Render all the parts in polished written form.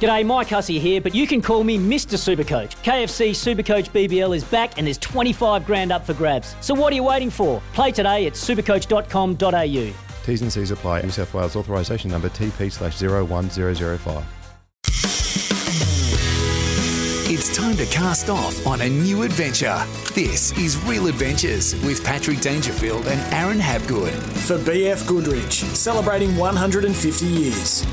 G'day, Mike Hussey here, but you can call me Mr. Supercoach. KFC Supercoach BBL is back and there's 25 grand up for grabs. So what are you waiting for? Play today at supercoach.com.au. T's and C's apply. New South Wales authorisation number TP/01005. It's time to cast off on a new adventure. This is Real Adventures with Patrick Dangerfield and Aaron Hapgood. For BF Goodrich, celebrating 150 years.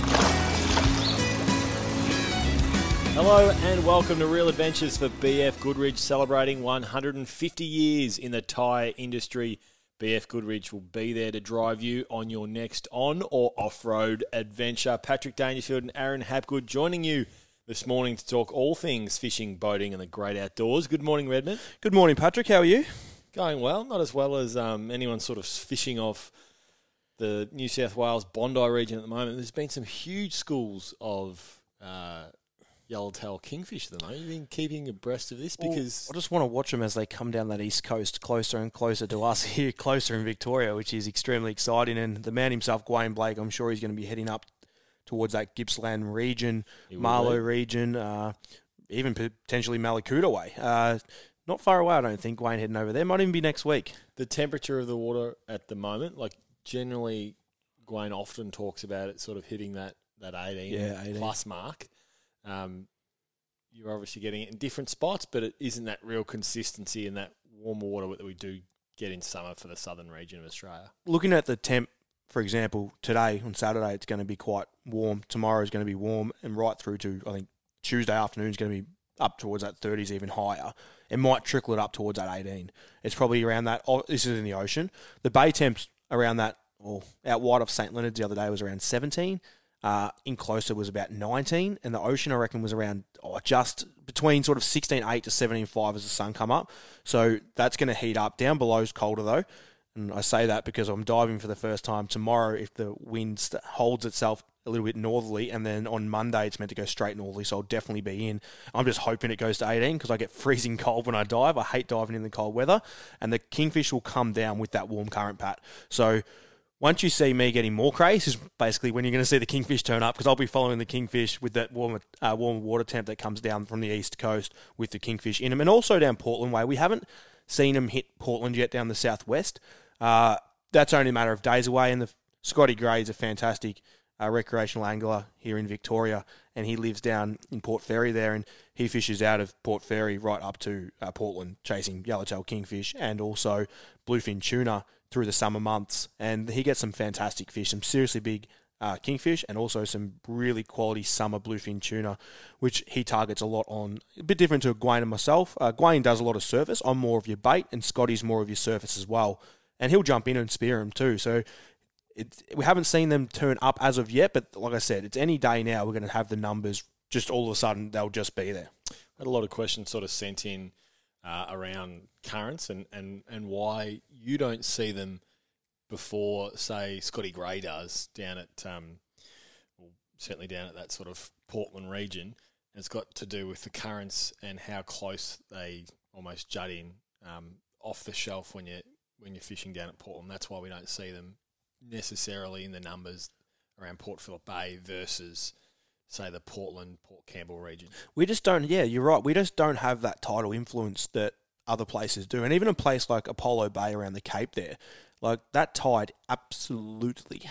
Hello and welcome to Real Adventures for BF Goodrich, celebrating 150 years in the tyre industry. BF Goodrich will be there to drive you on your next on or off-road adventure. Patrick Dangerfield and Aaron Hapgood joining you this morning to talk all things fishing, boating and the great outdoors. Good morning, Redmond. Good morning, Patrick. How are you? Going well as anyone sort of fishing off the New South Wales Bondi region at the moment. There's been some huge schools of yellowtail kingfish, though. You've been keeping abreast of this because I just want to watch them as they come down that east coast, closer and closer to us here, closer in Victoria, which is extremely exciting. And the man himself, Wayne Blake, I'm sure he's going to be heading up towards that Gippsland region, Marlo region, even potentially Mallacoota way. Not far away, I don't think. Wayne heading over there might even be next week. The temperature of the water at the moment, like generally, Wayne often talks about it, sort of hitting that 18 plus mark. You're obviously getting it in different spots, but it isn't that real consistency in that warmer water that we do get in summer for the southern region of Australia. Looking at the temp, for example, today on Saturday, it's going to be quite warm. Tomorrow is going to be warm, and right through to, I think, Tuesday afternoon is going to be up towards that 30s, even higher. It might trickle it up towards that 18. It's probably around that. Oh, this is in the ocean. The bay temps around that, out wide off St. Leonard's the other day was around 17. In closer was about 19, and the ocean, I reckon, was around just between sort of 16.8 to 17.5 as the sun come up. So that's going to heat up. Down below is colder, though, and I say that because I'm diving for the first time tomorrow if the wind holds itself a little bit northerly, and then on Monday it's meant to go straight northerly, so I'll definitely be in. I'm just hoping it goes to 18 because I get freezing cold when I dive. I hate diving in the cold weather, and the kingfish will come down with that warm current, Pat. So once you see me getting more craze is basically when you're going to see the kingfish turn up, because I'll be following the kingfish with that warmer water temp that comes down from the east coast with the kingfish in them, and also down Portland way. We haven't seen them hit Portland yet down the southwest. That's only a matter of days away, and the Scotty Gray is a fantastic recreational angler here in Victoria, and he lives down in Port Fairy there, and he fishes out of Port Fairy right up to Portland, chasing yellowtail kingfish and also bluefin tuna through the summer months, and he gets some fantastic fish, some seriously big kingfish, and also some really quality summer bluefin tuna, which he targets a lot on. A bit different to Gwayne and myself. Gwayne does a lot of surface. I'm more of your bait, and Scotty's more of your surface as well. And he'll jump in and spear him too. So we haven't seen them turn up as of yet, but like I said, it's any day now we're going to have the numbers. Just all of a sudden, they'll just be there. I had a lot of questions sort of sent in around currents and why you don't see them before, say, Scotty Gray does down at, certainly down at that sort of Portland region. And it's got to do with the currents and how close they almost jut in off the shelf when you're fishing down at Portland. That's why we don't see them necessarily in the numbers around Port Phillip Bay versus, say, the Portland, Port Campbell region. We just don't, you're right. We just don't have that tidal influence that other places do. And even a place like Apollo Bay around the Cape there, like that tide absolutely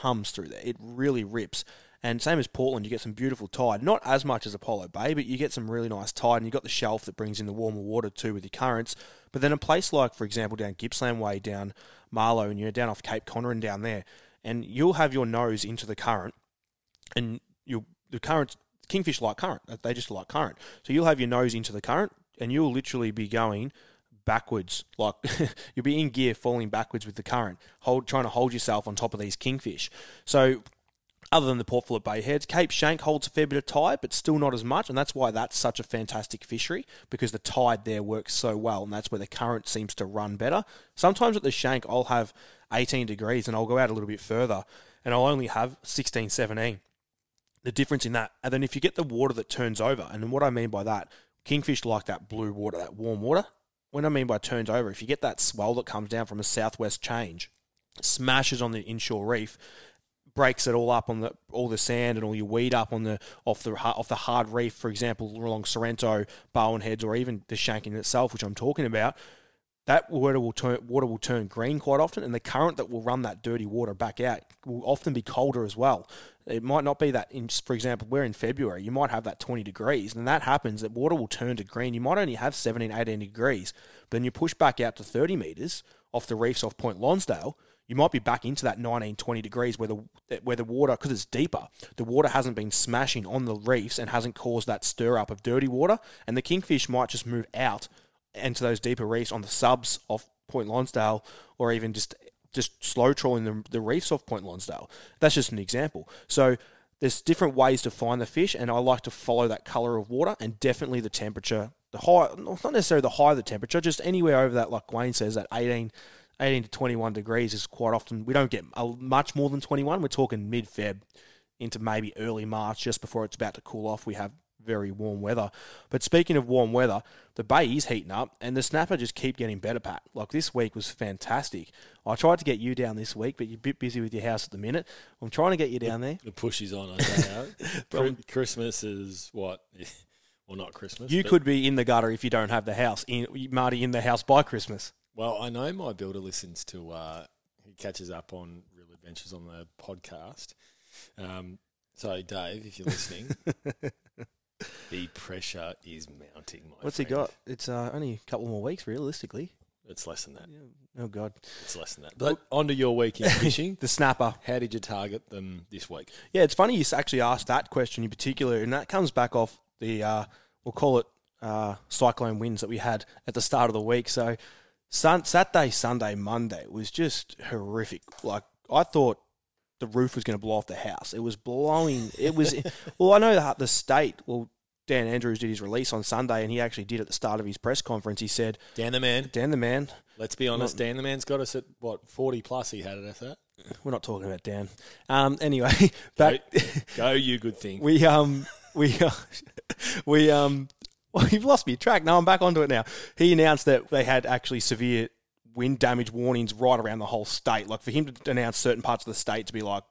hums through there. It really rips. And same as Portland, you get some beautiful tide. Not as much as Apollo Bay, but you get some really nice tide, and you've got the shelf that brings in the warmer water too with your currents. But then a place like, for example, down Gippsland way, down Marlo, and you're down off Cape Conor and down there, and you'll have your nose into the current, and the current, kingfish like current. They just like current. So you'll have your nose into the current, and you'll literally be going backwards. Like you'll be in gear, falling backwards with the current, trying to hold yourself on top of these kingfish. So Other than the Port Phillip Bay heads, Cape Shank holds a fair bit of tide, but still not as much, and that's why that's such a fantastic fishery, because the tide there works so well, and that's where the current seems to run better. Sometimes at the Shank, I'll have 18 degrees, and I'll go out a little bit further, and I'll only have 16, 17. The difference in that, and then if you get the water that turns over, and what I mean by that, kingfish like that blue water, that warm water. When I mean by turns over, if you get that swell that comes down from a southwest change, smashes on the inshore reef, breaks it all up on the all the sand and all your weed up on the off the hard reef, for example, along Sorrento, Barwon Heads, or even the Shank in itself, which I'm talking about. That water will turn green quite often, and the current that will run that dirty water back out will often be colder as well. It might not be that, for example, we're in February, you might have that 20 degrees, and that happens, that water will turn to green. You might only have 17, 18 degrees, but then you push back out to 30 metres off the reefs off Point Lonsdale, you might be back into that 19, 20 degrees where the water, because it's deeper, the water hasn't been smashing on the reefs and hasn't caused that stir up of dirty water, and the kingfish might just move out into those deeper reefs on the subs off Point Lonsdale, or even just slow trawling the reefs off Point Lonsdale. That's just an example. So there's different ways to find the fish, and I like to follow that colour of water and definitely the temperature. The high, not necessarily the higher the temperature, just anywhere over that, like Wayne says, that 18 to 21 degrees is quite often, we don't get much more than 21. We're talking mid-Feb into maybe early March, just before it's about to cool off. We have very warm weather. But speaking of warm weather, the bay is heating up and the snapper just keep getting better, Pat. Like this week was fantastic. I tried to get you down this week, but you're a bit busy with your house at the minute. I'm trying to get you down there. The push is on, I don't know. Christmas is what? Well, not Christmas. You could be in the gutter if you don't have the house. Marty in the house by Christmas. Well, I know my builder listens to, he catches up on Real Adventures on the podcast. So Dave, if you're listening, the pressure is mounting, my What's friend. He got? It's only a couple more weeks, realistically. It's less than that. Yeah. Oh, God. It's less than that. But on to your week in fishing. The snapper. How did you target them this week? Yeah, it's funny you actually asked that question in particular, and that comes back off the, we'll call it cyclone winds that we had at the start of the week. So Saturday, Sunday, Monday was just horrific. Like, I thought the roof was going to blow off the house. It was blowing. It was, well, I know that the state, well, Dan Andrews did his release on Sunday, and he actually did at the start of his press conference. He said, Dan the man. Let's be honest, Dan the man's got us at, what, 40-plus he had it at that? We're not talking about Dan. Anyway. But go you good thing. Well, you've lost me track. No, I'm back onto it now. He announced that they had actually severe wind damage warnings right around the whole state. Like, for him to announce certain parts of the state to be like,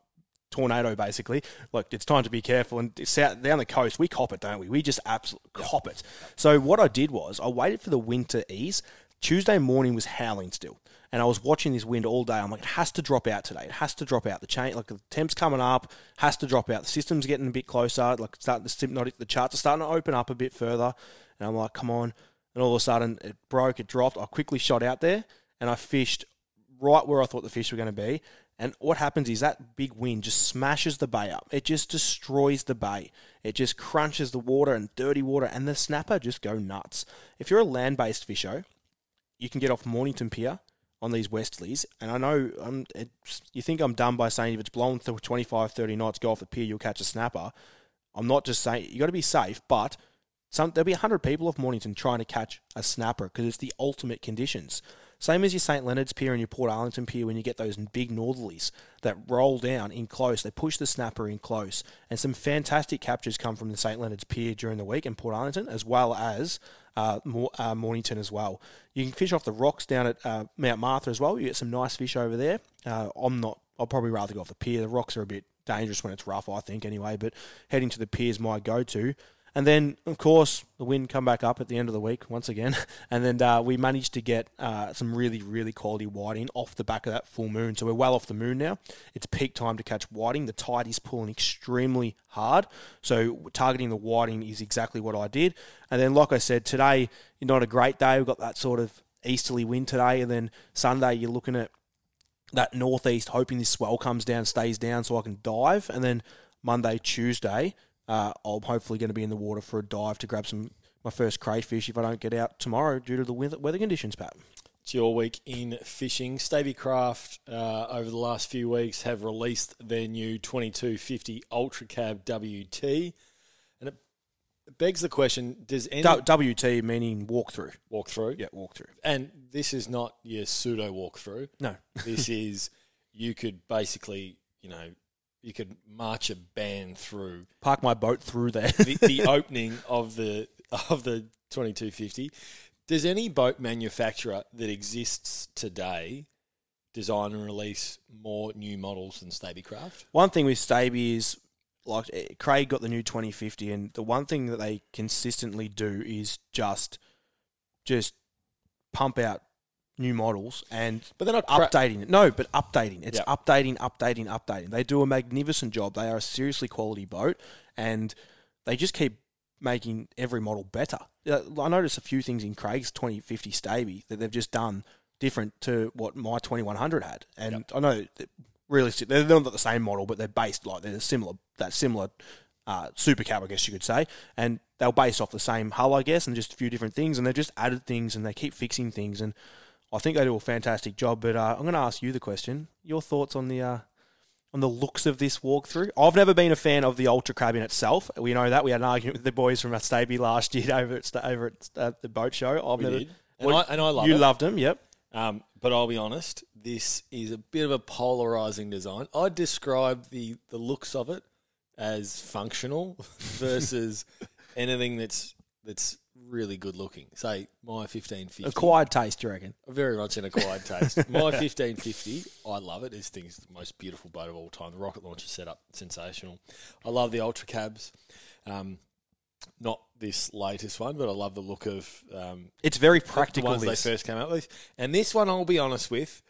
tornado, basically. Look, it's time to be careful. And it's out, down the coast, we cop it, don't we? We just absolutely cop it. So what I did was I waited for the wind to ease. Tuesday morning was howling still. And I was watching this wind all day. I'm like, it has to drop out today. It has to drop out. The chain, like the temp's coming up, has to drop out. The system's getting a bit closer. Like the charts are starting to open up a bit further. And I'm like, come on. And all of a sudden it broke, it dropped. I quickly shot out there and I fished right where I thought the fish were going to be. And what happens is that big wind just smashes the bay up. It just destroys the bay. It just crunches the water and dirty water, and the snapper just go nuts. If you're a land-based fisher, you can get off Mornington Pier on these westerlies. And I know you think I'm dumb by saying if it's blowing 25, 30 knots, go off the pier, you'll catch a snapper. I'm not just saying, you got to be safe, but there'll be 100 people off Mornington trying to catch a snapper because it's the ultimate conditions. Same as your St. Leonard's Pier and your Port Arlington Pier when you get those big northerlies that roll down in close. They push the snapper in close. And some fantastic captures come from the St. Leonard's Pier during the week and Port Arlington, as well as Mornington as well. You can fish off the rocks down at Mount Martha as well. You get some nice fish over there. I'll probably rather go off the pier. The rocks are a bit dangerous when it's rough, I think, anyway. But heading to the pier is my go-to. And then, of course, the wind come back up at the end of the week once again. And then we managed to get some really, really quality whiting off the back of that full moon. So we're well off the moon now. It's peak time to catch whiting. The tide is pulling extremely hard. So targeting the whiting is exactly what I did. And then, like I said, today, not a great day. We've got that sort of easterly wind today. And then Sunday, you're looking at that northeast, hoping this swell comes down, stays down so I can dive. And then Monday, Tuesday, I'm hopefully going to be in the water for a dive to grab my first crayfish if I don't get out tomorrow due to the weather conditions, Pat. It's your week in fishing. Stabicraft, over the last few weeks, have released their new 2250 Ultra Cab WT. And it begs the question, does any... WT meaning walkthrough. Walkthrough? Yeah, walkthrough. And this is not your pseudo walkthrough. No. This is, you could basically, you know, you could march a band through... Park my boat through there. the opening of the 2250. Does any boat manufacturer that exists today design and release more new models than Stabicraft? One thing with Staby is, like, Craig got the new 2050, and the one thing that they consistently do is just pump out new models, but they're not updating it. No, but updating. It's updating. They do a magnificent job. They are a seriously quality boat, and they just keep making every model better. I noticed a few things in Craig's 2050 Staby that they've just done different to what my 2100 had. And I know that realistically, they're not the same model, but they're based like they're similar super cab, I guess you could say. And they'll base off the same hull, I guess, and just a few different things. And they've just added things and they keep fixing things. And I think they do a fantastic job. But I'm going to ask you the question. Your thoughts on the looks of this walkthrough? I've never been a fan of the Ultra Cab in itself. We know that. We had an argument with the boys from our Staby last year over at the boat show. We did. And I loved it. You loved them, yep. But I'll be honest, this is a bit of a polarising design. I'd describe the looks of it as functional versus anything that's really good looking. Say, my 1550. Acquired taste, you reckon? Very much an acquired taste. My 1550, I love it. This thing's the most beautiful boat of all time. The rocket launcher setup, sensational. I love the Ultra Cabs. Not this latest one, but I love the look of... it's very practical. The ones they first came out with. And this one, I'll be honest with,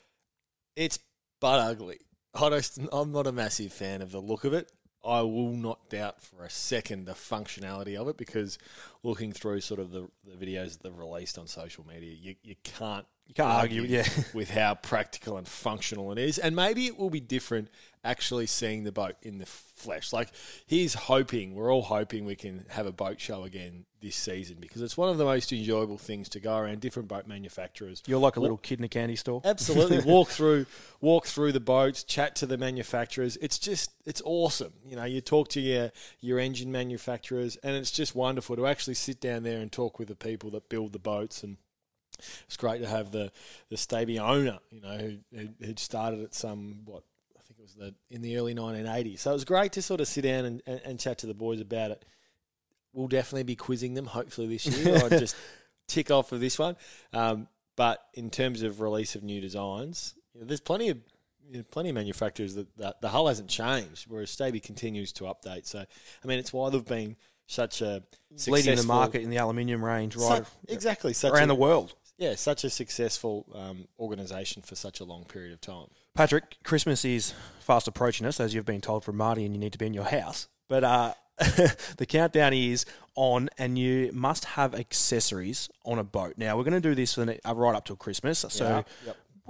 it's butt ugly. I'm not a massive fan of the look of it. I will not doubt for a second the functionality of it, because looking through sort of the videos that they've released on social media, you can't argue with how practical and functional it is. And maybe it will be different actually seeing the boat in the flesh. Like, we're all hoping we can have a boat show again this season, because it's one of the most enjoyable things to go around different boat manufacturers. You're like a little kid in a candy store. Absolutely. walk through the boats, chat to the manufacturers. It's awesome. You know, you talk to your engine manufacturers, and it's just wonderful to actually sit down there and talk with the people that build the boats. And it's great to have the Staby owner, you know, who started at I think it was in the early 1980s. So it was great to sort of sit down and chat to the boys about it. We'll definitely be quizzing them, hopefully this year. I'll just tick off with this one. But in terms of release of new designs, you know, there's plenty of manufacturers that the hull hasn't changed, whereas Staby continues to update. So, I mean, it's why they've been such a successful... Leading the market in the aluminium range, right? Around the world. Yeah, such a successful organisation for such a long period of time. Patrick, Christmas is fast approaching us, as you've been told from Marty, and you need to be in your house. But the countdown is on, and you must have accessories on a boat. Now, we're going to do this right up till Christmas. So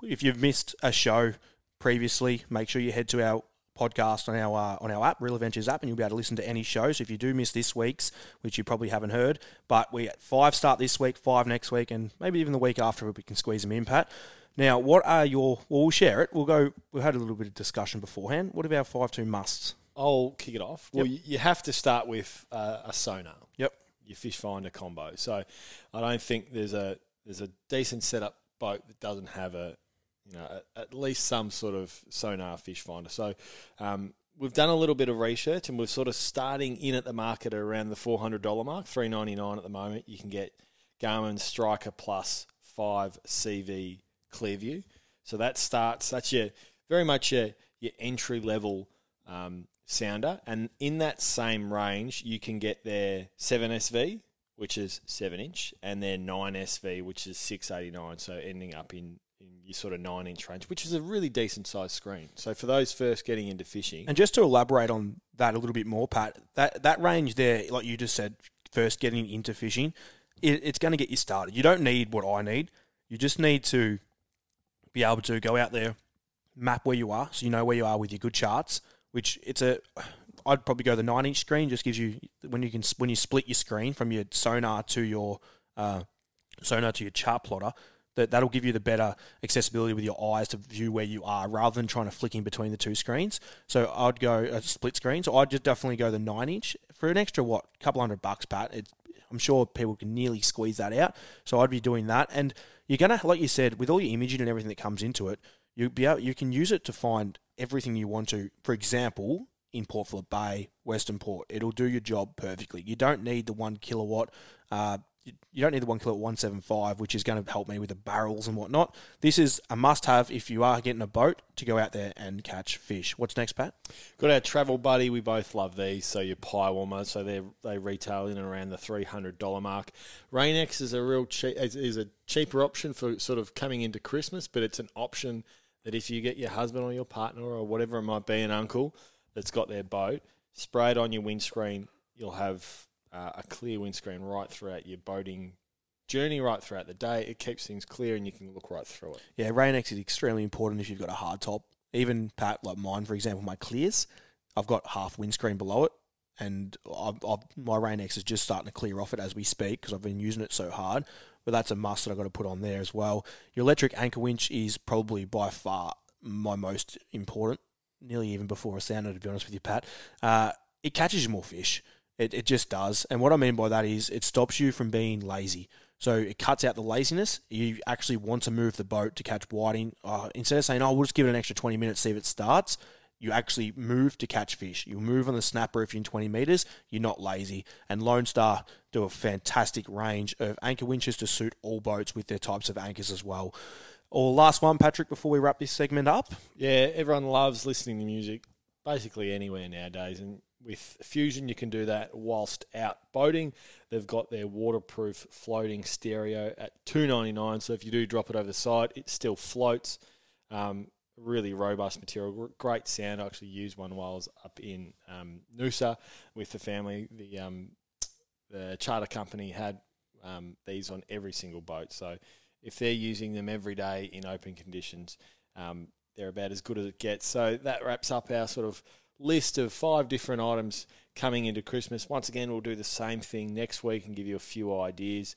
if you've missed a show previously, make sure you head to our podcast on our app, Real Adventures app, and you'll be able to listen to any show. So if you do miss this week's, which you probably haven't heard, but we at 5 start this week, 5 next week, and maybe even the week after, we can squeeze them in, Pat. Now, we'll share it. We had a little bit of discussion beforehand. What about 5-2 musts? I'll kick it off. Well, you have to start with a sonar. Yep. Your fish finder combo. So I don't think there's a decent setup boat that doesn't have at least some sort of sonar fish finder. So we've done a little bit of research, and we're sort of starting in at the market around the $400 mark, $399 at the moment. You can get Garmin Striker Plus 5 CV Clearview. So that's very much your entry-level sounder. And in that same range, you can get their 7SV, which is 7-inch, and their 9SV, which is 689, so ending up in your sort of 9-inch range, which is a really decent sized screen. So for those first getting into fishing, and just to elaborate on that a little bit more, Pat, that range there, like you just said, first getting into fishing, it's going to get you started. You don't need what I need. You just need to be able to go out there, map where you are, so you know where you are with your good charts. Which I'd probably go the 9-inch screen. Just gives you when you split your screen from your sonar to your chart plotter. that'll give you the better accessibility with your eyes to view where you are rather than trying to flick in between the two screens. So I'd go a split screen. So I'd just definitely go the 9-inch for an extra, couple $100, Pat. I'm sure people can nearly squeeze that out. So I'd be doing that. And you're going to, like you said, with all your imaging and everything that comes into it, you can use it to find everything you want to. For example, in Port Phillip Bay, Western Port, it'll do your job perfectly. You don't need the 1 kilowatt. You don't need the 1 kilowatt 175, which is going to help me with the barrels and whatnot. This is a must-have if you are getting a boat to go out there and catch fish. What's next, Pat? Got our travel buddy. We both love these. So your pie warmer. So they retail in and around the $300 mark. Rain-X is a real cheaper option for sort of coming into Christmas, but it's an option that if you get your husband or your partner or whatever it might be, an uncle that's got their boat, spray it on your windscreen, you'll have a clear windscreen right throughout your boating journey, right throughout the day. It keeps things clear and you can look right through it. Yeah, Rain-X is extremely important if you've got a hard top. Even, Pat, like mine, for example, my clears, I've got half windscreen below it, and my Rain-X is just starting to clear off it as we speak because I've been using it so hard. But that's a must that I've got to put on there as well. Your electric anchor winch is probably by far my most important, nearly even before a sounder, to be honest with you, Pat. It catches you more fish. It just does. And what I mean by that is it stops you from being lazy. So it cuts out the laziness. You actually want to move the boat to catch whiting. Instead of saying, we'll just give it an extra 20 minutes, see if it starts, you actually move to catch fish. You move on the snapper if you're in 20 metres. You're not lazy. And Lone Star do a fantastic range of anchor winches to suit all boats with their types of anchors as well. Or last one, Patrick, before we wrap this segment up. Yeah, everyone loves listening to music basically anywhere nowadays. And with Fusion, you can do that whilst out boating. They've got their waterproof floating stereo at $2.99. So if you do drop it over the side, it still floats. Really robust material, great sound. I actually used one while I was up in Noosa with the family. The charter company had these on every single boat. So if they're using them every day in open conditions, they're about as good as it gets. So that wraps up our sort of list of 5 different items coming into Christmas. Once again, we'll do the same thing next week and give you a few ideas.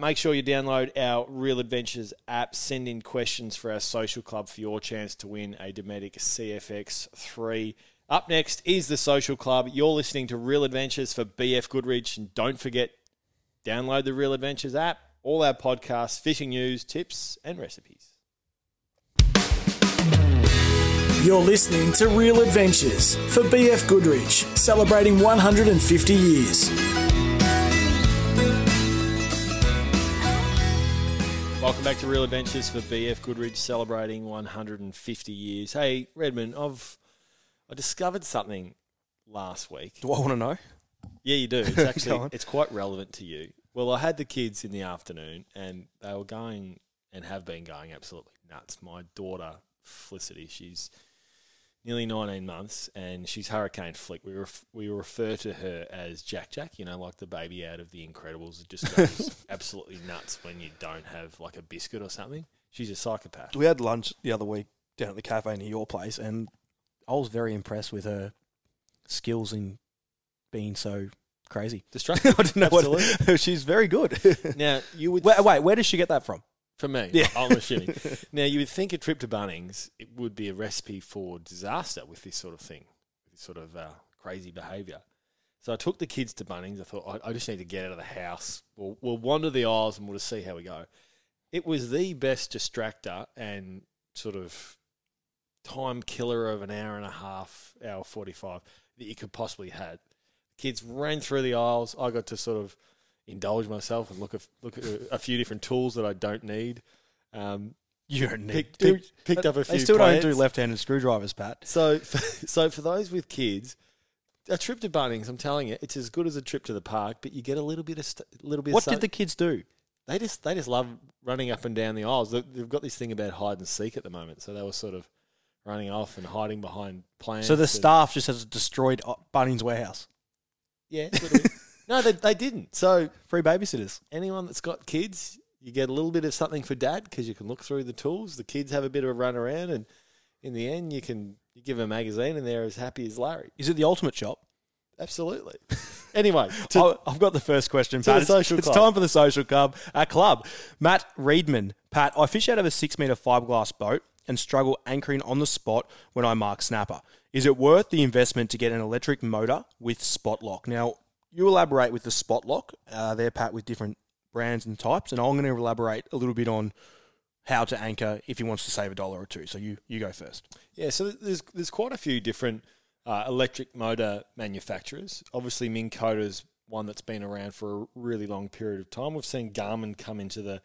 Make sure you download our Real Adventures app. Send in questions for our social club for your chance to win a Dometic CFX3. Up next is the social club. You're listening to Real Adventures for BF Goodrich. And don't forget, download the Real Adventures app. All our podcasts, fishing news, tips, and recipes. You're listening to Real Adventures for BF Goodrich, celebrating 150 years. Welcome back to Real Adventures for BF Goodrich, celebrating 150 years. Hey, Redmond, I discovered something last week. Do I want to know? Yeah, you do. It's actually it's quite relevant to you. Well, I had the kids in the afternoon, and they were going and have been going absolutely nuts. My daughter, Felicity, she's nearly 19 months, and she's Hurricane Flick. We refer to her as Jack, you know, like the baby out of The Incredibles. It just goes absolutely nuts when you don't have, like, a biscuit or something. She's a psychopath. We had lunch the other week down at the cafe near your place, and I was very impressed with her skills in being so crazy. Destructive. I didn't know what, she's very good. Now, you would... Wait, where does she get that from? From me? Yeah. I'm assuming. Now, you would think a trip to Bunnings, it would be a recipe for disaster with this sort of thing, this sort of crazy behaviour. So I took the kids to Bunnings. I thought, I just need to get out of the house. We'll wander the aisles and we'll just see how we go. It was the best distractor and sort of time killer of an hour and a half, hour 45, that you could possibly have. Kids ran through the aisles. I got to sort of indulge myself and look at a few different tools that I don't need. You don't need. Picked up a few. They still plans. Don't do left-handed screwdrivers, Pat. So for those with kids, a trip to Bunnings, I'm telling you, it's as good as a trip to the park. But you get a little bit of What did the kids do? They just love running up and down the aisles. They've got this thing about hide and seek at the moment, so they were sort of running off and hiding behind plants. So the staff just has destroyed Bunnings warehouse. Yeah. No, they didn't. So free babysitters. Anyone that's got kids, you get a little bit of something for dad because you can look through the tools. The kids have a bit of a run around, and in the end, you give them a magazine, and they're as happy as Larry. Is it the ultimate shop? Absolutely. Anyway, I've got the first question. Pat. It's time for the social club. Matt Reedman. Pat, I fish out of a 6-metre fiberglass boat and struggle anchoring on the spot when I mark snapper. Is it worth the investment to get an electric motor with spot lock? Now, you elaborate with the spot lock there, Pat, with different brands and types, and I'm going to elaborate a little bit on how to anchor if he wants to save $1 or $2. So you go first. Yeah, so there's quite a few different electric motor manufacturers. Obviously, Minn Kota is one that's been around for a really long period of time. We've seen Garmin come into the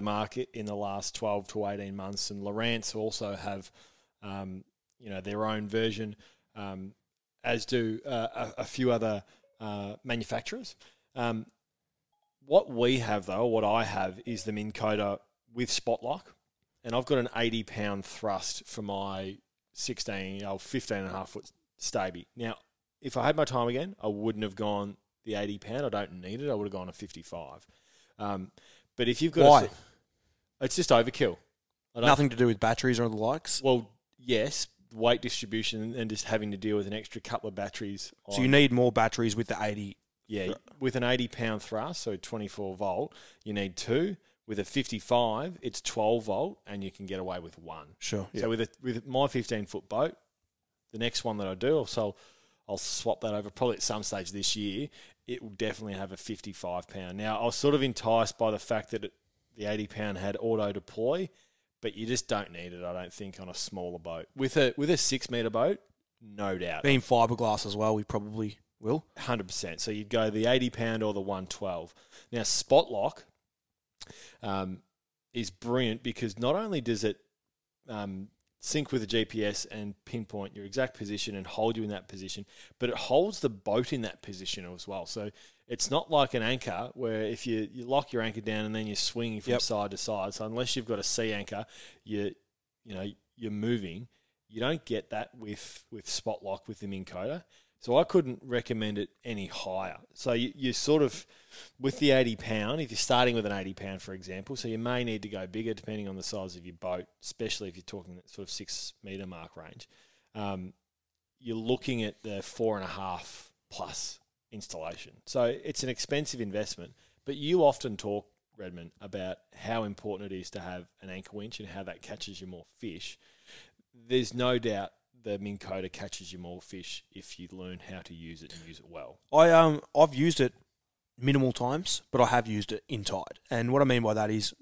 market in the last 12 to 18 months, and Lowrance also have their own version, as do a few other manufacturers. What we have though, what I have, is the Minn Kota with spot lock, and I've got an 80-pound thrust for my 15 and a half foot Staby. Now, if I had my time again, I wouldn't have gone the 80-pound. I don't need it. I would have gone a 55. But if you've got... Why? It's just overkill. Nothing to do with batteries or the likes? Well, yes. Weight distribution and just having to deal with an extra couple of batteries. So you need more batteries with the 80... Yeah, with an 80-pound thrust, so 24 volt, you need two. With a 55, it's 12 volt, and you can get away with one. Sure. Yeah. So with my 15-foot boat, the next one that I do, so I'll swap that over probably at some stage this year, it will definitely have a 55-pound. Now, I was sort of enticed by the fact that the 80-pound had auto-deploy, but you just don't need it, I don't think, on a smaller boat. With a 6-metre boat, no doubt. Being fiberglass as well, we probably will. 100%. So you'd go the 80-pound or the 112. Now, spot lock is brilliant because not only does it sync with the GPS and pinpoint your exact position and hold you in that position, but it holds the boat in that position as well. So it's not like an anchor where if you lock your anchor down and then you're swinging from side to side. So unless you've got a sea anchor, you're moving. You don't get that with spot lock with the Minn Kota. So I couldn't recommend it any higher. So you sort of, with the 80-pound, if you're starting with an 80-pound, for example, so you may need to go bigger depending on the size of your boat, especially if you're talking that sort of 6-metre mark range. You're looking at the 4.5 plus installation. So it's an expensive investment. But you often talk, Redmond, about how important it is to have an anchor winch and how that catches you more fish. There's no doubt the Minn Kota catches you more fish if you learn how to use it and use it well. I've used it minimal times, but I have used it in tide. And what I mean by that is,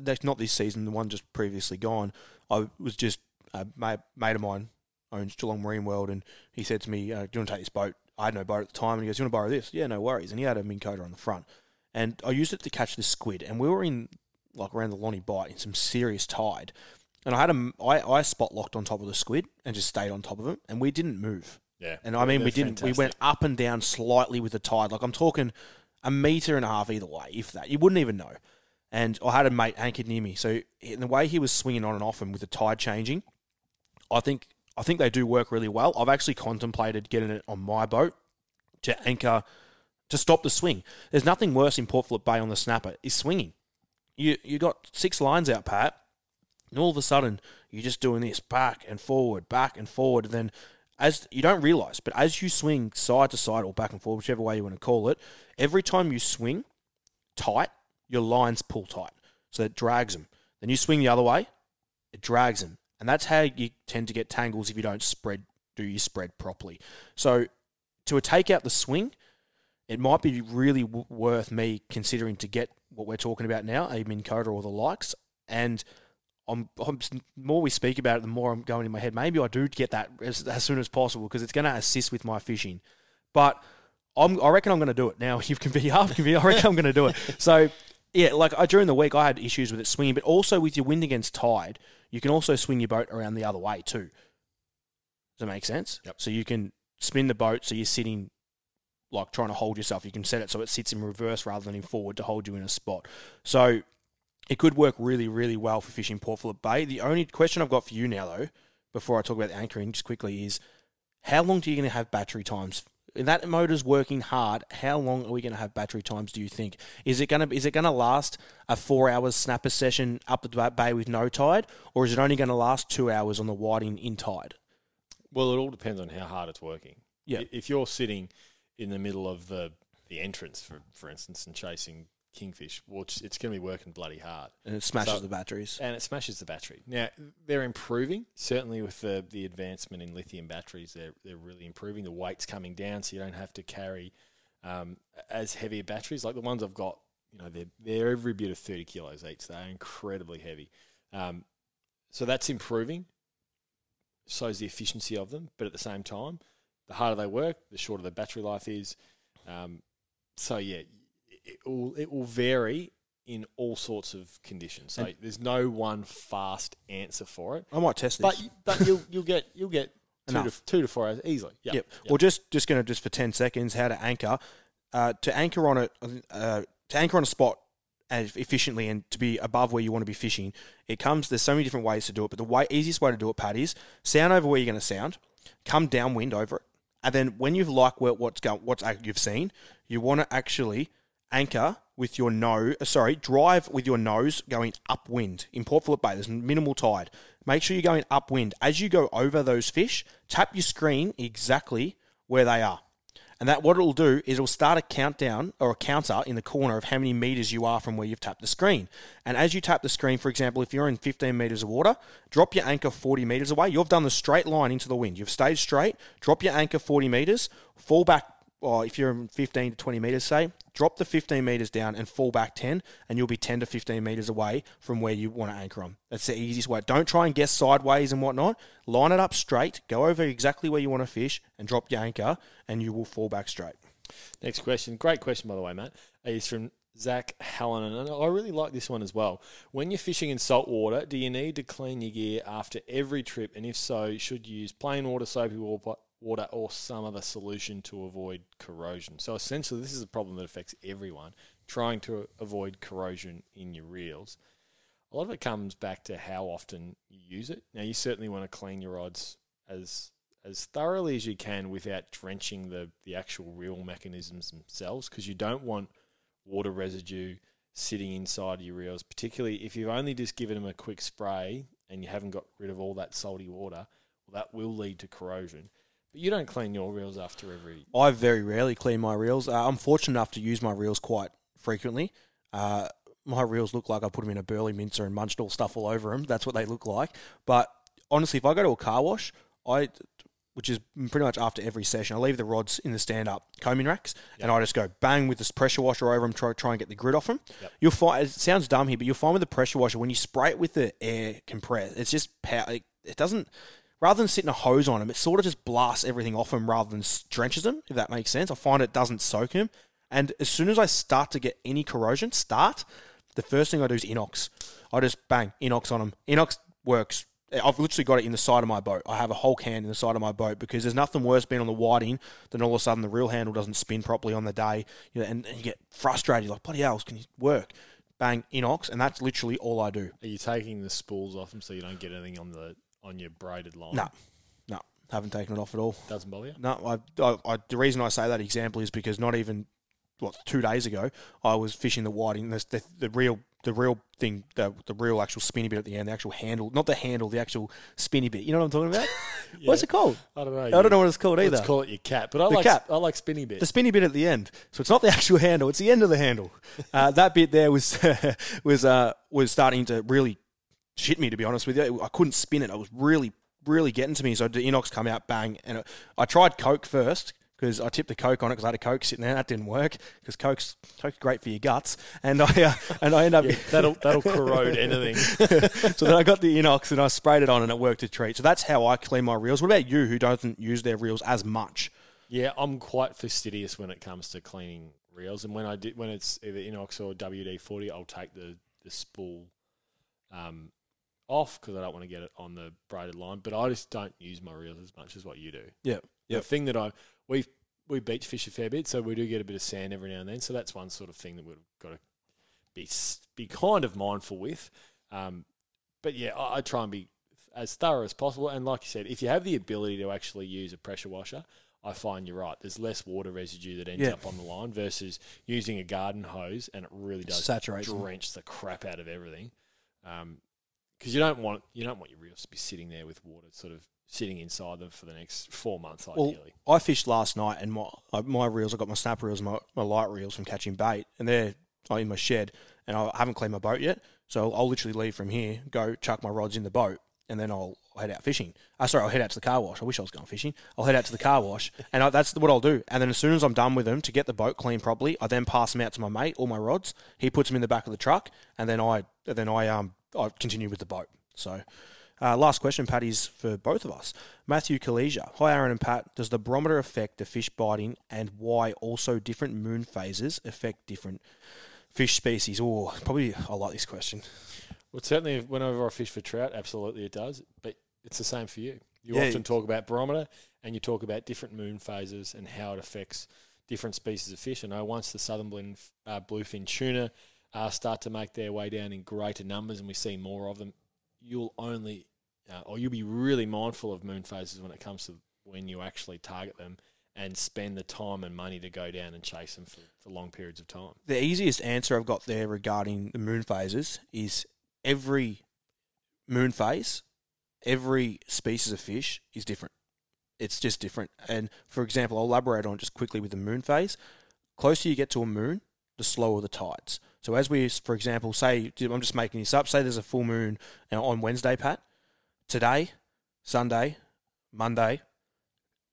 that's not this season, the one just previously gone. I was just, a mate of mine owns Geelong Marine World, and he said to me, do you want to take this boat? I had no boat at the time, and he goes, do you want to borrow this? Yeah, no worries. And he had a Minn Kota on the front. And I used it to catch this squid, and we were in, like, around the Lonnie Bight in some serious tide. And I had I spot locked on top of the squid and just stayed on top of him, and we didn't move. Yeah, and I mean we didn't. Fantastic. We went up and down slightly with the tide. Like I'm talking 1.5 metres either way, if that. You wouldn't even know. And I had a mate anchored near me, so the way he was swinging on and off him with the tide changing, I think they do work really well. I've actually contemplated getting it on my boat to anchor to stop the swing. There's nothing worse in Port Phillip Bay on the snapper is swinging. You got 6 lines out, Pat. And all of a sudden, you're just doing this back and forward. And then, as you don't realise, but as you swing side to side or back and forth, whichever way you want to call it, every time you swing tight, your lines pull tight. So it drags them. Then you swing the other way, it drags them. And that's how you tend to get tangles if you don't do your spread properly. So to take out the swing, it might be really worth me considering to get what we're talking about now, a Minn Kota or the likes, and... the more we speak about it, the more I'm going in my head. Maybe I do get that as soon as possible because it's going to assist with my fishing. But I reckon I'm going to do it. Now, you've convinced me. I reckon I'm going to do it. So, yeah, like during the week I had issues with it swinging, but also with your wind against tide, you can also swing your boat around the other way too. Does that make sense? Yep. So you can spin the boat so you're sitting, like trying to hold yourself. You can set it so it sits in reverse rather than in forward to hold you in a spot. So... it could work really, really well for fishing Port Phillip Bay. The only question I've got for you now, though, before I talk about anchoring just quickly, is how long are you going to have battery times? If that motor's working hard, how long are we going to have battery times, do you think? Is it going to last a 4 hours snapper session up the bay with no tide, or is it only going to last 2 hours on the whiting in tide? Well, it all depends on how hard it's working. Yeah. If you're sitting in the middle of the entrance, for instance, and chasing kingfish, which it's going to be working bloody hard. And it smashes the batteries. And it smashes the battery. Now, they're improving. Certainly with the advancement in lithium batteries, they're really improving. The weight's coming down, so you don't have to carry as heavy batteries. Like the ones I've got, you know, they're every bit of 30 kilos each. They're incredibly heavy. So that's improving. So is the efficiency of them. But at the same time, the harder they work, the shorter the battery life is. So, yeah, it will vary in all sorts of conditions. So there's no one fast answer for it. I might test this. But you'll get 2 to 4 hours easily. Yep. Well, just for 10 seconds, how to anchor. To anchor on a spot as efficiently and to be above where you want to be fishing, there's so many different ways to do it, but the easiest way to do it, Pat, is sound over where you're going to sound, come downwind over it, and then when you've liked what you've seen, you want to actually anchor with your nose, drive with your nose going upwind. In Port Phillip Bay, there's minimal tide. Make sure you're going upwind. As you go over those fish, tap your screen exactly where they are. And that what it'll do is it'll start a countdown or a counter in the corner of how many meters you are from where you've tapped the screen. And as you tap the screen, for example, if you're in 15 meters of water, drop your anchor 40 meters away. You've done the straight line into the wind. You've stayed straight. Drop your anchor 40 meters, fall back, or if you're in 15 to 20 meters, say, drop the 15 meters down and fall back 10, and you'll be 10 to 15 meters away from where you want to anchor on. That's the easiest way. Don't try and guess sideways and whatnot. Line it up straight, go over exactly where you want to fish, and drop your anchor, and you will fall back straight. Next question. Great question, by the way, Matt. It's from Zach Hallinan, and I really like this one as well. When you're fishing in salt water, do you need to clean your gear after every trip? And if so, should you use plain water, soapy water or some other solution to avoid corrosion? So essentially, this is a problem that affects everyone, trying to avoid corrosion in your reels. A lot of it comes back to how often you use it. Now, you certainly want to clean your rods as thoroughly as you can without drenching the actual reel mechanisms themselves, because you don't want water residue sitting inside your reels, particularly if you've only just given them a quick spray and you haven't got rid of all that salty water. Well, that will lead to corrosion. But you don't clean your reels after every... I very rarely clean my reels. I'm fortunate enough to use my reels quite frequently. My reels look like I put them in a burley mincer and munched all stuff all over them. That's what they look like. But honestly, if I go to a car wash, which is pretty much after every session, I leave the rods in the stand-up combing racks, and I just go bang with this pressure washer over them, try and get the grit off them. Yep. You'll find, it sounds dumb here, but you'll find with the pressure washer, when you spray it with the air compress, it's just power. It doesn't... Rather than sitting a hose on them, it sort of just blasts everything off them rather than drenches them, if that makes sense. I find it doesn't soak them. And as soon as I start to get any corrosion, the first thing I do is Inox. I just bang Inox on them. Inox works. I've literally got it in the side of my boat. I have a whole can in the side of my boat because there's nothing worse being on the whiting than all of a sudden the reel handle doesn't spin properly on the day. You know, and you get frustrated. You're like, bloody hell, can you work? Bang Inox, and that's literally all I do. Are you taking the spools off them so you don't get anything on your braided line? No, haven't taken it off at all. Doesn't bother you? No, the reason I say that example is because not even, 2 days ago, I was fishing the whiting, the real actual spinny bit at the end, the actual handle, not the handle, the actual spinny bit. You know what I'm talking about? Yeah. What's it called? I don't know. I don't know what it's called either. Let's call it your cap, but I like spinny bit. The spinny bit at the end. So it's not the actual handle, it's the end of the handle. That bit there was starting to really shit me, to be honest with you. I couldn't spin it. I was really, really getting to me. So the Inox come out, bang. And I tried Coke first because I tipped the Coke on it because I had a Coke sitting there. That didn't work because Coke's great for your guts. And I end up... Yeah, that'll corrode anything. So then I got the Inox and I sprayed it on and it worked a treat. So that's how I clean my reels. What about you who doesn't use their reels as much? Yeah, I'm quite fastidious when it comes to cleaning reels. And when it's either Inox or WD-40, I'll take the spool... off because I don't want to get it on the braided line, but I just don't use my reels as much as what you do. Yeah, the thing that we beach fish a fair bit, so we do get a bit of sand every now and then. So that's one sort of thing that we've got to be kind of mindful with. But yeah, I try and be as thorough as possible. And like you said, if you have the ability to actually use a pressure washer, I find you're right. There's less water residue that ends up on the line versus using a garden hose, and it really does drench the crap out of everything. Because you don't want your reels to be sitting there with water sort of sitting inside them for the next 4 months, ideally. Well, I fished last night and my reels, I got my snap reels and my light reels from catching bait, and they're in my shed, and I haven't cleaned my boat yet. So I'll literally leave from here, go chuck my rods in the boat, and then I'll head out fishing. I'll head out to the car wash. I wish I was going fishing. I'll head out to the car wash, and that's what I'll do. And then as soon as I'm done with them, to get the boat clean properly, I then pass them out to my mate, all my rods. He puts them in the back of the truck, and then I continue with the boat. So last question, Patty's for both of us. Matthew Kalesia. Hi, Aaron and Pat. Does the barometer affect the fish biting, and why also different moon phases affect different fish species? Oh, probably I like this question. Well, certainly whenever I fish for trout, absolutely it does, but it's the same for you. You often talk about barometer, and you talk about different moon phases and how it affects different species of fish. I know once the southern bluefin tuna start to make their way down in greater numbers and we see more of them, you'll be really mindful of moon phases when it comes to when you actually target them and spend the time and money to go down and chase them for long periods of time. The easiest answer I've got there regarding the moon phases is every moon phase, every species of fish is different. It's just different. And, for example, I'll elaborate on just quickly with the moon phase. Closer you get to a moon, the slower the tides. So as we, for example, say, I'm just making this up, say there's a full moon on Wednesday, Pat. Today, Sunday, Monday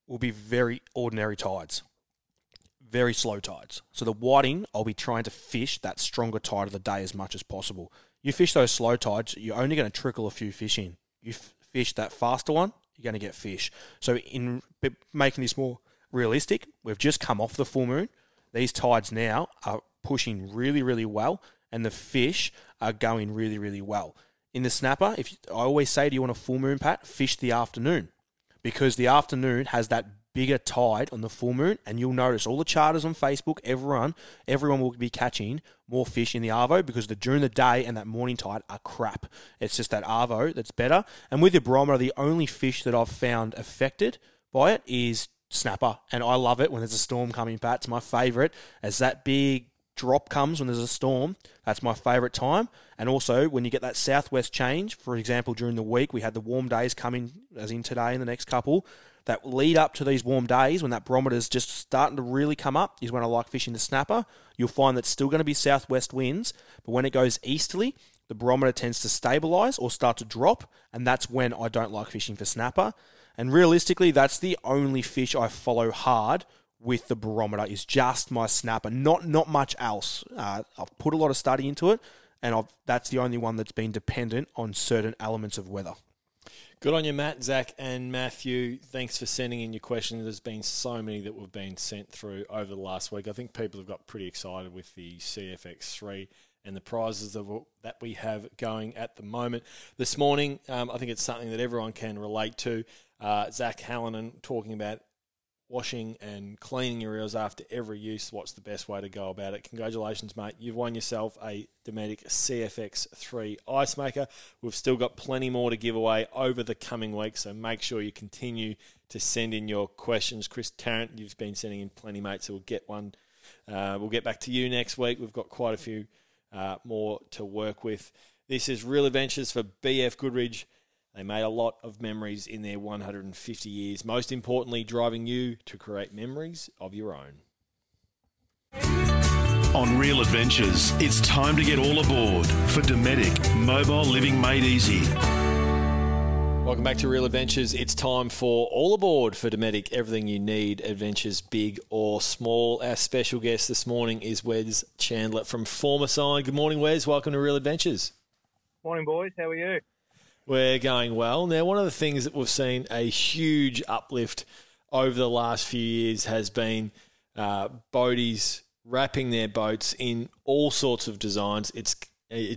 will be very ordinary tides, very slow tides. So the whiting, I'll be trying to fish that stronger tide of the day as much as possible. You fish those slow tides, you're only going to trickle a few fish in. You fish that faster one, you're going to get fish. So in making this more realistic, we've just come off the full moon. These tides now are pushing really, really well, and the fish are going really, really well. In the snapper, I always say, do you want a full moon, Pat? Fish the afternoon, because the afternoon has that bigger tide on the full moon, and you'll notice all the charters on Facebook, everyone will be catching more fish in the arvo, because during the day and that morning tide are crap. It's just that arvo that's better. And with the barometer, the only fish that I've found affected by it is snapper, and I love it when there's a storm coming, Pat. It's my favourite, as that big drop comes when there's a storm. That's my favourite time. And also when you get that southwest change, for example, during the week, we had the warm days coming, as in today and the next couple, that lead up to these warm days when that barometer is just starting to really come up is when I like fishing the snapper. You'll find that's still going to be southwest winds, but when it goes easterly, the barometer tends to stabilise or start to drop, and that's when I don't like fishing for snapper. And realistically, that's the only fish I follow hard with the barometer, is just my snapper, not much else. I've put a lot of study into it, and that's the only one that's been dependent on certain elements of weather. Good on you, Matt, Zach, and Matthew. Thanks for sending in your questions. There's been so many that we've been sent through over the last week. I think people have got pretty excited with the CFX3 and the prizes that we have going at the moment. This morning, I think it's something that everyone can relate to. Zach Hallinan talking about washing and cleaning your reels after every use, what's the best way to go about it. Congratulations, mate. You've won yourself a Dometic CFX3 Ice Maker. We've still got plenty more to give away over the coming weeks, so make sure you continue to send in your questions. Chris Tarrant, you've been sending in plenty, mate, so we'll get one. We'll get back to you next week. We've got quite a few more to work with. This is Real Adventures for BF Goodrich. They made a lot of memories in their 150 years, most importantly driving you to create memories of your own. On Real Adventures, it's time to get all aboard for Dometic, mobile living made easy. Welcome back to Real Adventures. It's time for All Aboard for Dometic, everything you need, adventures big or small. Our special guest this morning is Wes Chandler from Formasign. Good morning, Wes. Welcome to Real Adventures. Morning, boys. How are you? We're going well. Now, one of the things that we've seen a huge uplift over the last few years has been boaties wrapping their boats in all sorts of designs. It's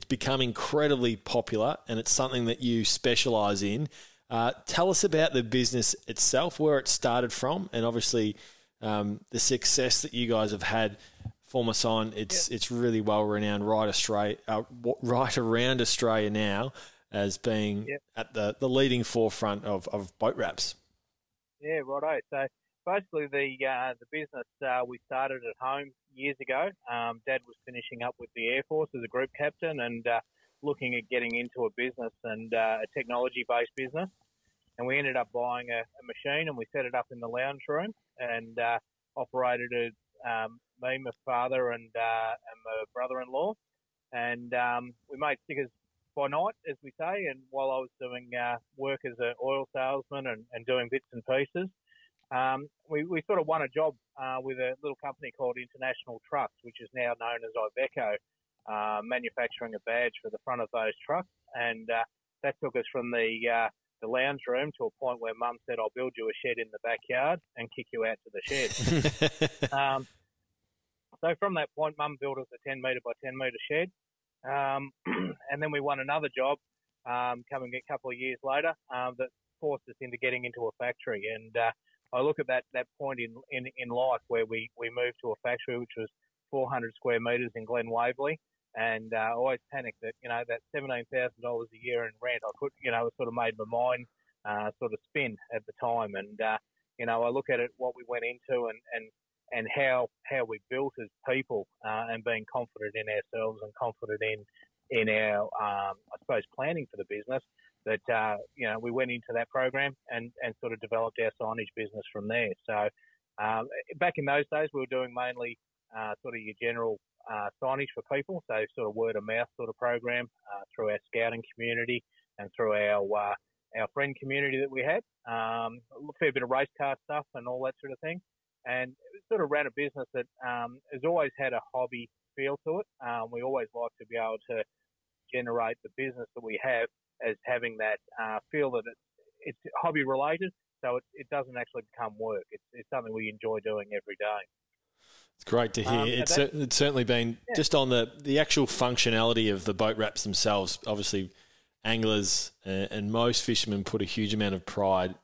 become incredibly popular, and it's something that you specialise in. Tell us about the business itself, where it started from, and obviously the success that you guys have had. Formasign, it's really well renowned right around Australia now, as being at the leading forefront of boat wraps. Yeah, righto. So basically the business we started at home years ago. Dad was finishing up with the Air Force as a group captain and looking at getting into a business and a technology-based business. And we ended up buying a machine, and we set it up in the lounge room and operated it me, my father, and my brother-in-law, and we made stickers by night, as we say. And while I was doing work as an oil salesman and doing bits and pieces, we sort of won a job with a little company called International Trucks, which is now known as Iveco, manufacturing a badge for the front of those trucks. And that took us from the lounge room to a point where Mum said, I'll build you a shed in the backyard and kick you out to the shed. So from that point, Mum built us a 10 metre by 10 metre shed. And then we won another job coming a couple of years later that forced us into getting into a factory. And I look at that point in life where we moved to a factory, which was 400 square metres in Glen Waverley. And I always panicked that, you know, that $17,000 a year in rent, I could, you know, sort of made my mind sort of spin at the time. And, you know, I look at it, what we went into and how we built as people and being confident in ourselves and confident in our, I suppose, planning for the business, that, you know, we went into that program and sort of developed our signage business from there. So back in those days, we were doing mainly sort of your general signage for people, so sort of word of mouth sort of program through our scouting community and through our friend community that we had, a fair bit of race car stuff and all that sort of thing. And it sort of ran a business that has always had a hobby feel to it. We always like to be able to generate the business that we have as having that feel that it's hobby related, so it doesn't actually become work. It's something we enjoy doing every day. It's great to hear. It's certainly been, yeah. Just on the actual functionality of the boat wraps themselves, obviously anglers and most fishermen put a huge amount of pride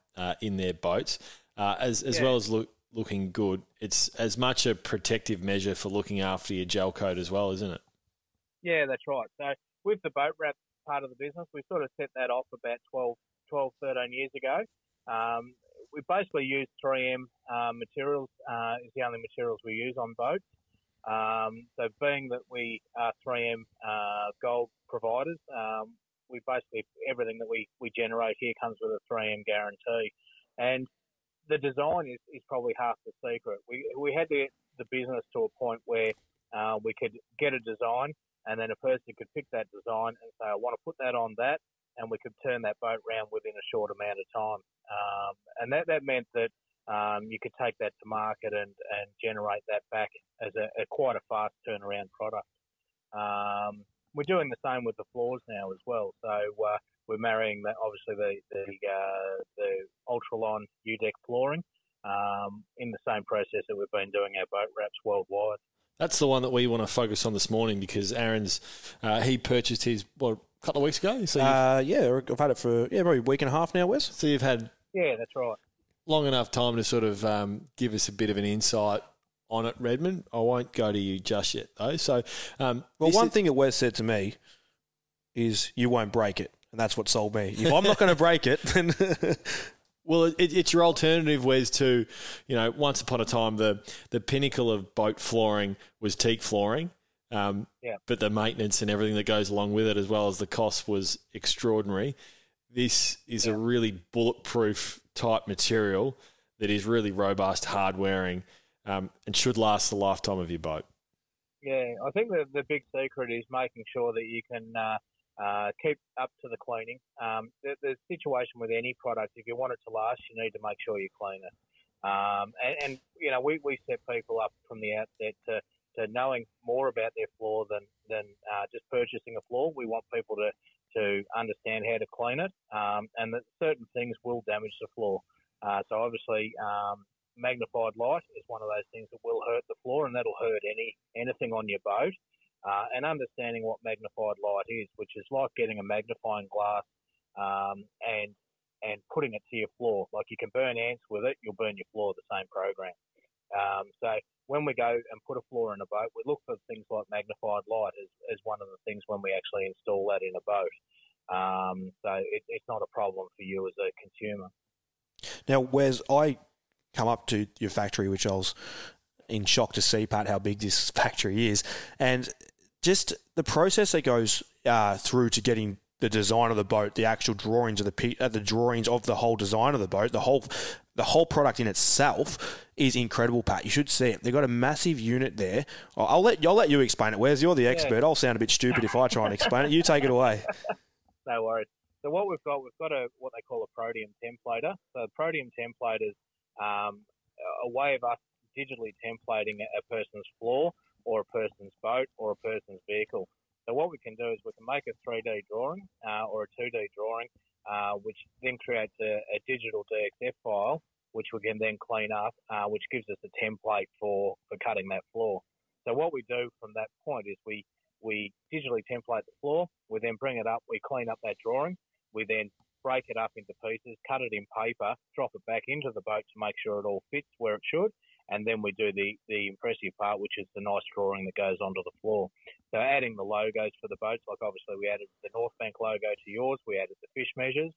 in their boats, as well as looking good. It's as much a protective measure for looking after your gel coat as well, isn't it? Yeah, that's right. So with the boat wrap part of the business, we sort of set that off about 13 years ago. We basically use 3M materials is the only materials we use on boats. So being that we are 3M gold providers, we basically, everything that we generate here comes with a 3M guarantee. And the design is probably half the secret. We had to get the business to a point where we could get a design, and then a person could pick that design and say, I want to put that on that, and we could turn that boat round within a short amount of time. And that meant that you could take that to market and generate that back as a quite a fast turnaround product. We're doing the same with the floors now as well. So we're marrying that, obviously the Ultralon U-Deck flooring in the same process that we've been doing our boat wraps worldwide. That's the one that we want to focus on this morning, because Aaron's he purchased his a couple of weeks ago. So I've had it for probably a week and a half now, Wes. So you've had that's right, long enough time to sort of give us a bit of an insight on it, Redmond. I won't go to you just yet though. So one thing that Wes said to me is you won't break it, and that's what sold me. If I'm not going to break it, then. Well, it's your alternative, Wes, to, you know, once upon a time, the pinnacle of boat flooring was teak flooring. But the maintenance and everything that goes along with it, as well as the cost, was extraordinary. This is a really bulletproof type material that is really robust, hard-wearing, and should last the lifetime of your boat. Yeah, I think the big secret is making sure that you can keep up to the cleaning. The situation with any product, if you want it to last, you need to make sure you clean it. And you know, we set people up from the outset to knowing more about their floor than just purchasing a floor. We want people to understand how to clean it, and that certain things will damage the floor. So obviously, magnified light is one of those things that will hurt the floor, and that'll hurt anything on your boat. And understanding what magnified light is, which is like getting a magnifying glass and putting it to your floor. Like you can burn ants with it, you'll burn your floor, the same program. So when we go and put a floor in a boat, we look for things like magnified light as one of the things when we actually install that in a boat. So it's not a problem for you as a consumer. Now, Wes, I come up to your factory, which I was in shock to see, Pat, how big this factory is, and just the process that goes through to getting the design of the boat, the actual drawings of the whole design of the boat, the whole the whole product in itself is incredible, Pat. You should see it. They've got a massive unit there. I'll let you explain it, Wes. You're the expert. I'll sound a bit stupid if I try and explain it. You take it away. No worries. So what we've got a what they call a proteum templater. So a proteum template is a way of us digitally templating a person's floor or a person's boat or a person's vehicle. So what we can do is we can make a 3D drawing or a 2D drawing, which then creates a digital DXF file, which we can then clean up, which gives us a template for cutting that floor. So what we do from that point is we digitally template the floor, we then bring it up, we clean up that drawing, we then break it up into pieces, cut it in paper, drop it back into the boat to make sure it all fits where it should, and then we do the impressive part, which is the nice drawing that goes onto the floor. So adding the logos for the boats, like obviously we added the North Bank logo to yours, we added the fish measures,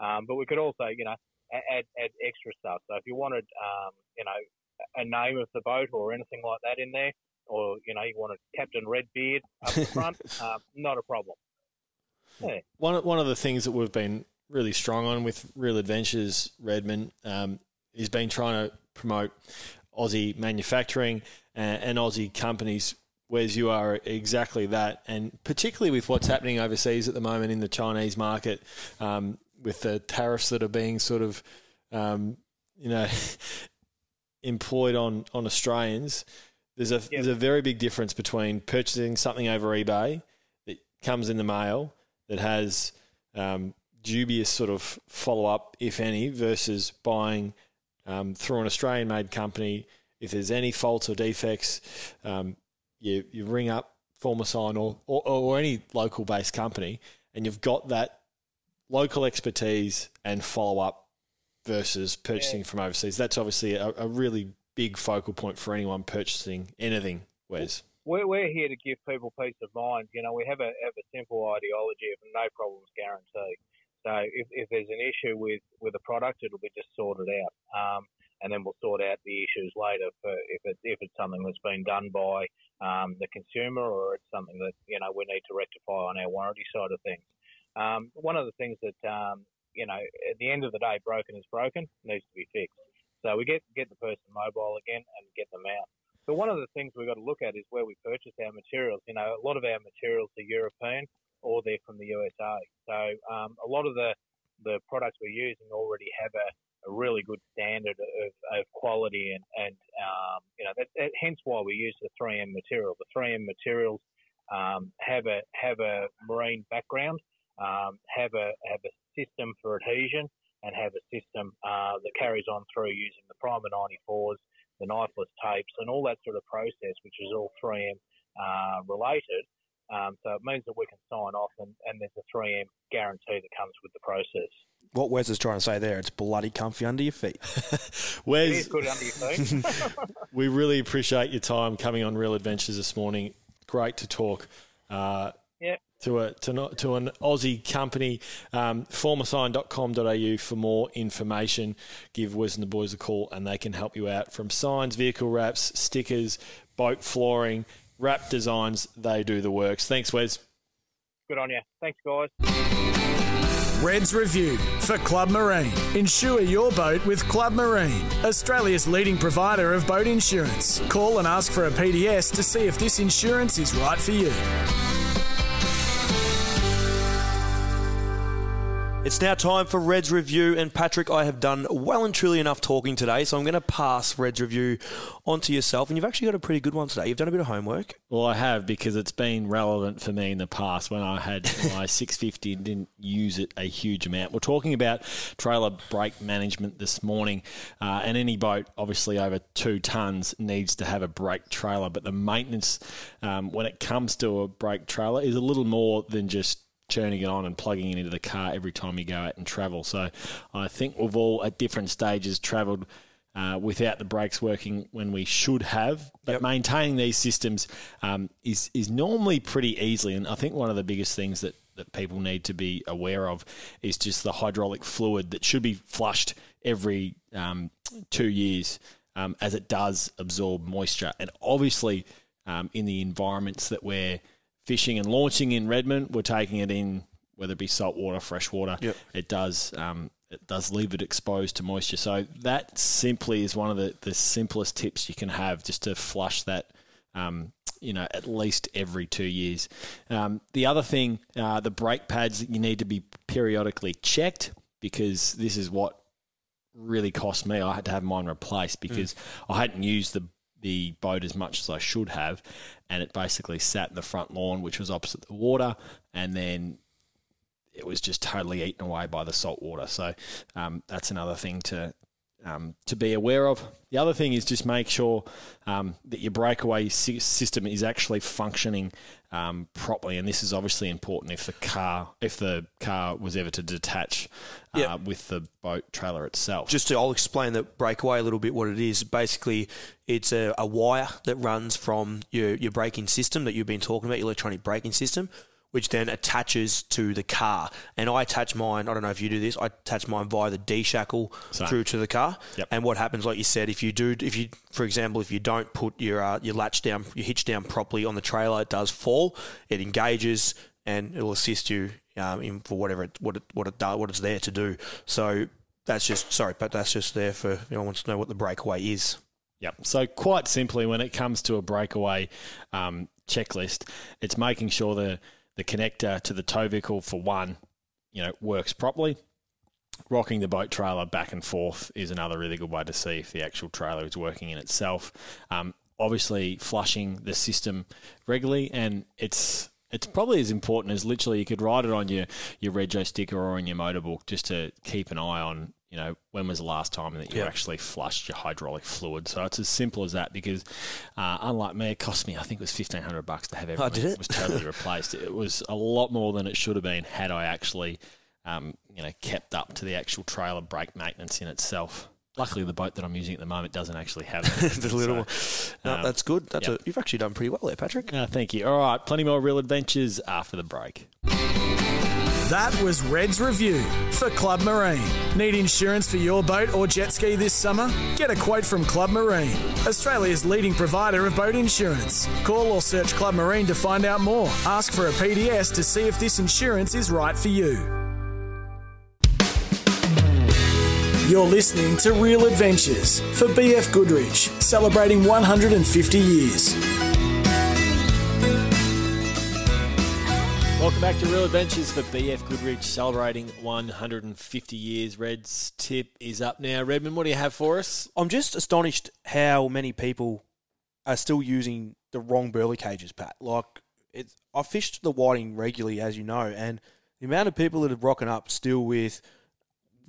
but we could also, add extra stuff. So if you wanted, a name of the boat or anything like that in there, or, you wanted Captain Redbeard up the front, not a problem. Yeah. One of the things that we've been really strong on with Real Adventures, Redmond, has been trying to promote Aussie manufacturing and Aussie companies, whereas you are exactly that. And particularly with what's happening overseas at the moment in the Chinese market, with the tariffs that are being sort of, employed on Australians, there's a very big difference between purchasing something over eBay that comes in the mail that has dubious sort of follow-up, if any, versus buying through an Australian-made company. If there's any faults or defects, you ring up Formasign or any local-based company, and you've got that local expertise and follow-up versus purchasing from overseas. That's obviously a really big focal point for anyone purchasing anything, Wes. We're here to give people peace of mind. We have a simple ideology of no problems guarantee. So if there's an issue with a product, it'll be just sorted out, and then we'll sort out the issues later. If it's something that's been done by the consumer, or it's something that we need to rectify on our warranty side of things. One of the things that at the end of the day, broken is broken, needs to be fixed. So we get the person mobile again and get them out. So one of the things we've got to look at is where we purchase our materials. A lot of our materials are European, or they're from the USA. So a lot of the products we're using already have a really good standard of quality, and hence why we use the 3M material. The 3M materials have a marine background, have a system for adhesion, and have a system that carries on through using the primer 94s, the knifeless tapes, and all that sort of process, which is all 3M related. So it means that we can sign off, and there's a 3M guarantee that comes with the process. What Wes is trying to say there, it's bloody comfy under your feet. Wes, it is good under your feet. We really appreciate your time coming on Real Adventures this morning. Great to talk. To an Aussie company, formasign.com.au for more information. Give Wes and the boys a call and they can help you out. From signs, vehicle wraps, stickers, boat flooring, wrap designs, they do the works. Thanks, Wes. Good on you. Thanks, guys. Red's Review for Club Marine. Insure your boat with Club Marine, Australia's leading provider of boat insurance. Call and ask for a PDS to see if this insurance is right for you. It's now time for Red's Review, and Patrick, I have done well and truly enough talking today, so I'm going to pass Red's Review on to yourself, and you've actually got a pretty good one today. You've done a bit of homework. Well, I have, because it's been relevant for me in the past when I had my 650 and didn't use it a huge amount. We're talking about trailer brake management this morning, and any boat obviously over 2 tonnes needs to have a brake trailer, but the maintenance when it comes to a brake trailer is a little more than just turning it on and plugging it into the car every time you go out and travel. So I think we've all at different stages travelled without the brakes working when we should have. But maintaining these systems is normally pretty easily. And I think one of the biggest things that people need to be aware of is just the hydraulic fluid that should be flushed every 2 years as it does absorb moisture. And obviously in the environments that we're fishing and launching in Redmond, we're taking it in, whether it be salt water, fresh water. It does it does leave it exposed to moisture. So that simply is one of the simplest tips you can have, just to flush that, at least every 2 years. The other thing, the brake pads, you need to be periodically checked, because this is what really cost me. I had to have mine replaced because I hadn't used the boat as much as I should have, and it basically sat in the front lawn, which was opposite the water, and then it was just totally eaten away by the salt water. So that's another thing to be aware of. The other thing is just make sure that your breakaway system is actually functioning properly, and this is obviously important if the car was ever to detach with the boat trailer itself. I'll explain the breakaway a little bit. What it is, basically, it's a wire that runs from your braking system that you've been talking about, your electronic braking system, which then attaches to the car. And I attach mine, I don't know if you do this, I attach mine via the D-shackle through to the car. Yep. And what happens, like you said, if you don't put your hitch down properly on the trailer, it does fall, it engages, and it'll assist you for what it's there to do. So that's just there for anyone who wants to know what the breakaway is. Yep. So quite simply, when it comes to a breakaway checklist, it's making sure that the connector to the tow vehicle, for one, works properly. Rocking the boat trailer back and forth is another really good way to see if the actual trailer is working in itself. Obviously, flushing the system regularly, and it's probably as important as literally you could write it on your rego sticker or on your motorbook, just to keep an eye on, when was the last time that you actually flushed your hydraulic fluid. So it's as simple as that, because unlike me, it cost me, I think it was $1,500 to have everything. It was totally replaced. It was a lot more than it should have been had I actually, kept up to the actual trailer brake maintenance in itself. Luckily, the boat that I'm using at the moment doesn't actually have it. The little so, one. No, that's good. You've actually done pretty well there, Patrick. Thank you. All right, plenty more Real Adventures after the break. That was Red's review for Club Marine. Need insurance for your boat or jet ski this summer? Get a quote from Club Marine, Australia's leading provider of boat insurance. Call or search Club Marine to find out more. Ask for a PDS to see if this insurance is right for you. You're listening to Real Adventures for BF Goodrich, celebrating 150 years. Welcome back to Real Adventures for BF Goodrich, celebrating 150 years. Red's tip is up now. Redmond, what do you have for us? I'm just astonished how many people are still using the wrong burley cages, Pat. I fished the whiting regularly, as you know, and the amount of people that are rocking up still with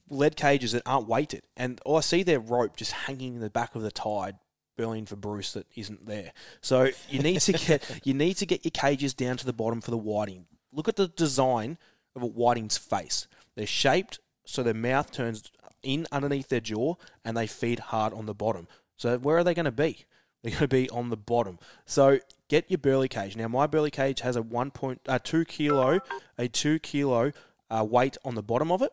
lead cages that aren't weighted. And I see their rope just hanging in the back of the tide, burling for Bruce that isn't there. So you need to get your cages down to the bottom for the whiting. Look at the design of a whiting's face. They're shaped so their mouth turns in underneath their jaw and they feed hard on the bottom. So where are they going to be? They're going to be on the bottom. So get your burley cage. Now, my burley cage has a 2 kilo weight on the bottom of it,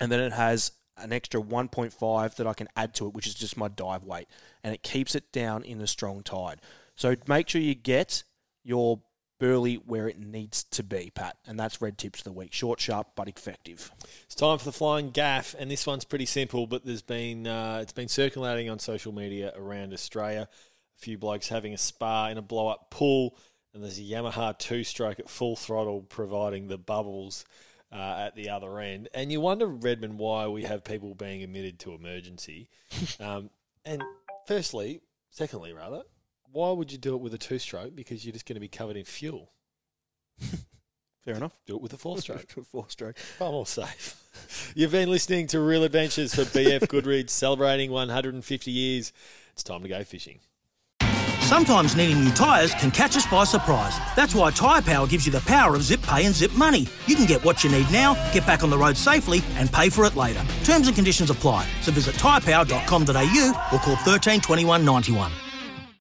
and then it has an extra 1.5 that I can add to it, which is just my dive weight, and it keeps it down in a strong tide. So make sure you get your burley where it needs to be, Pat. And that's Red Tips of the Week. Short, sharp, but effective. It's time for the flying gaff, and this one's pretty simple, but there's been it's been circulating on social media around Australia. A few blokes having a spar in a blow-up pool, and there's a Yamaha two-stroke at full throttle providing the bubbles at the other end. And you wonder, Redmond, why we have people being admitted to emergency. Secondly, why would you do it with a two-stroke? Because you're just going to be covered in fuel. Fair enough. Do it with a four-stroke. Four-stroke. Far more safe. You've been listening to Real Adventures for BF Goodrich, celebrating 150 years. It's time to go fishing. Sometimes needing new tyres can catch us by surprise. That's why Tyre Power gives you the power of Zip Pay and Zip Money. You can get what you need now, get back on the road safely and pay for it later. Terms and conditions apply. So visit tyrepower.com.au or call 13 21 91.